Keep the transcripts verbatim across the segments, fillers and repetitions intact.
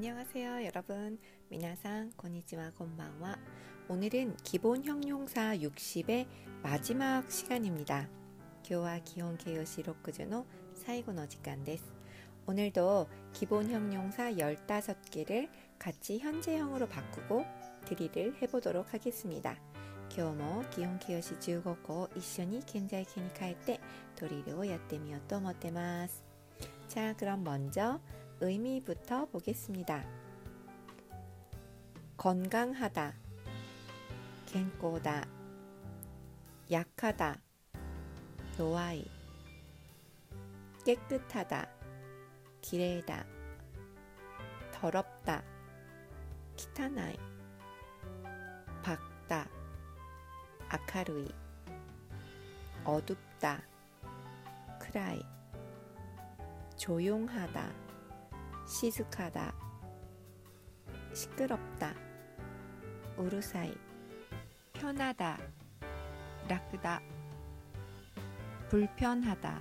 안녕하세요여러분皆さんこんにちはこんばんは。오늘은기본형용사 육십의 마지막 시간입니다。今日は基本形容詞ろくじゅうの最後の時間です。오늘도 기본 형용사 십오 개를 같이 현재형으로 바꾸고 드릴을 해보도록 하겠습니다。今日も基本形容詞じゅうご個を一緒に現在形に変えてドリルをやってみようと思ってます。자그럼먼저의미부터보겠습니다건강하다健康だ약하다弱い깨끗하다きれいだ더럽다汚い밝다明るい어둡다暗い조용하다静かだ시끄럽다うるさい편하다楽だ불편하다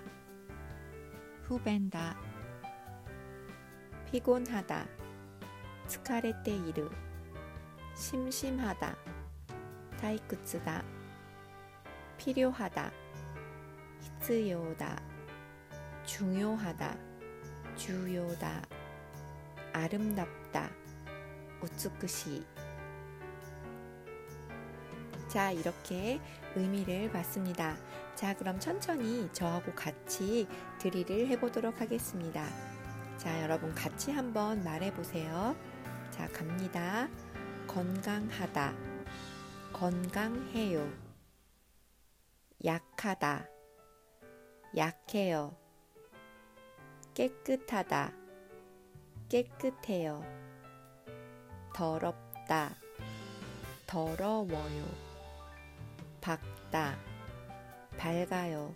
不便だ피곤하다疲れている심심하다退屈だ필요하다必要だ중요하다重要だ아름답다美しい。자이렇게의미를봤습니다자그럼천천히저하고같이드릴을해보도록하겠습니다자여러분같이한번말해보세요자갑니다건강하다건강해요약하다약해요깨끗하다, 깨끗해요. 더럽다, 더러워요. 밝다, 밝아요.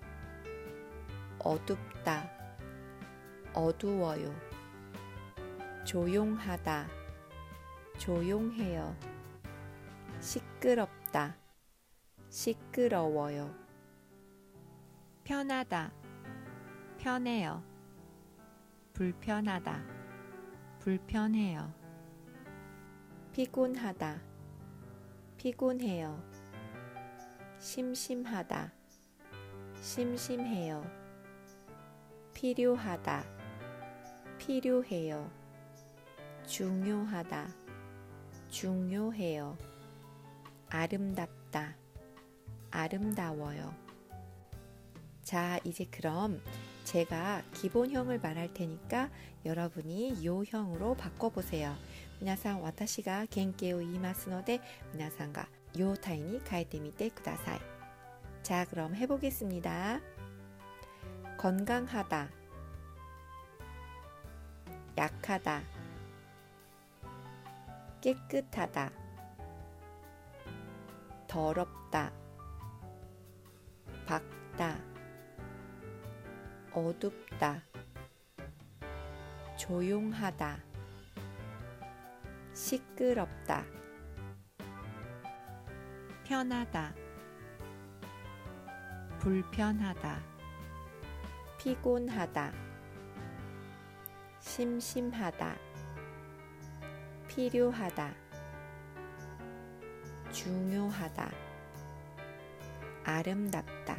어둡다, 어두워요. 조용하다, 조용해요. 시끄럽다, 시끄러워요. 편하다, 편해요.불편하다, 불편해요. 피곤하다, 피곤해요. 심심하다, 심심해요. 필요하다, 필요해요. 중요하다, 중요해요. 아름답다, 아름다워요. 자, 이제 그럼 제가 기본형을 말할 테니까 여러분이 요형으로 바꿔보세요. 皆さん私が原型を言いますので皆さんが요타이に変えてみてください. 자, 그럼 해보겠습니다. 건강하다 약하다 깨끗하다 더럽다 밝다 어둡다, 조용하다, 시끄럽다, 편하다, 불편하다, 피곤하다, 심심하다, 필요하다, 중요하다, 아름답다.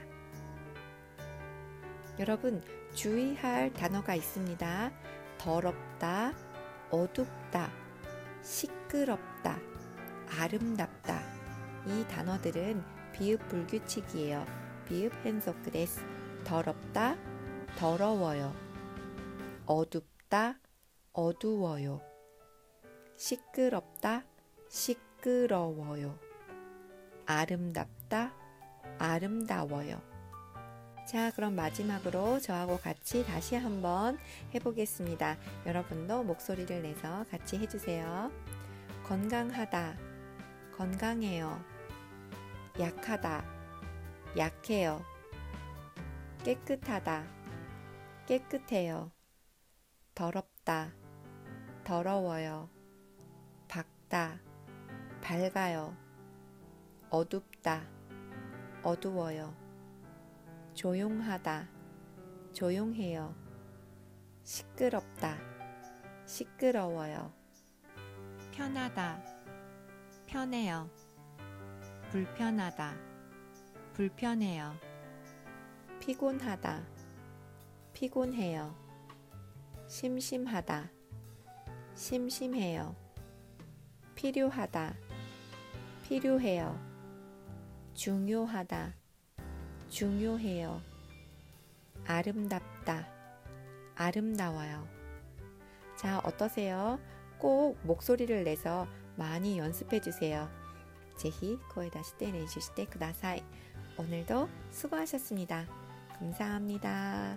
여러분주의할단어가있습니다더럽다어둡다시끄럽다아름답다이단어들은비읍불규칙이에요비읍헨소크です더럽다더러워요어둡다어두워요시끄럽다시끄러워요아름답다아름다워요자, 그럼 마지막으로 저하고 같이 다시 한번 해보겠습니다. 여러분도 목소리를 내서 같이 해주세요. 건강하다, 건강해요. 약하다, 약해요. 깨끗하다, 깨끗해요. 더럽다, 더러워요. 밝다, 밝아요. 어둡다, 어두워요.조용하다, 조용해요. 시끄럽다, 시끄러워요. 편하다, 편해요. 불편하다, 불편해요. 피곤하다, 피곤해요. 심심하다, 심심해요. 필요하다, 필요해요. 중요하다, 중요해요. 아름답다, 아름다워요. 자, 어떠세요? 꼭 목소리를 내서 많이 연습해 주세요. ぜひ声出して練習してください。 오늘도 수고하셨습니다. 감사합니다.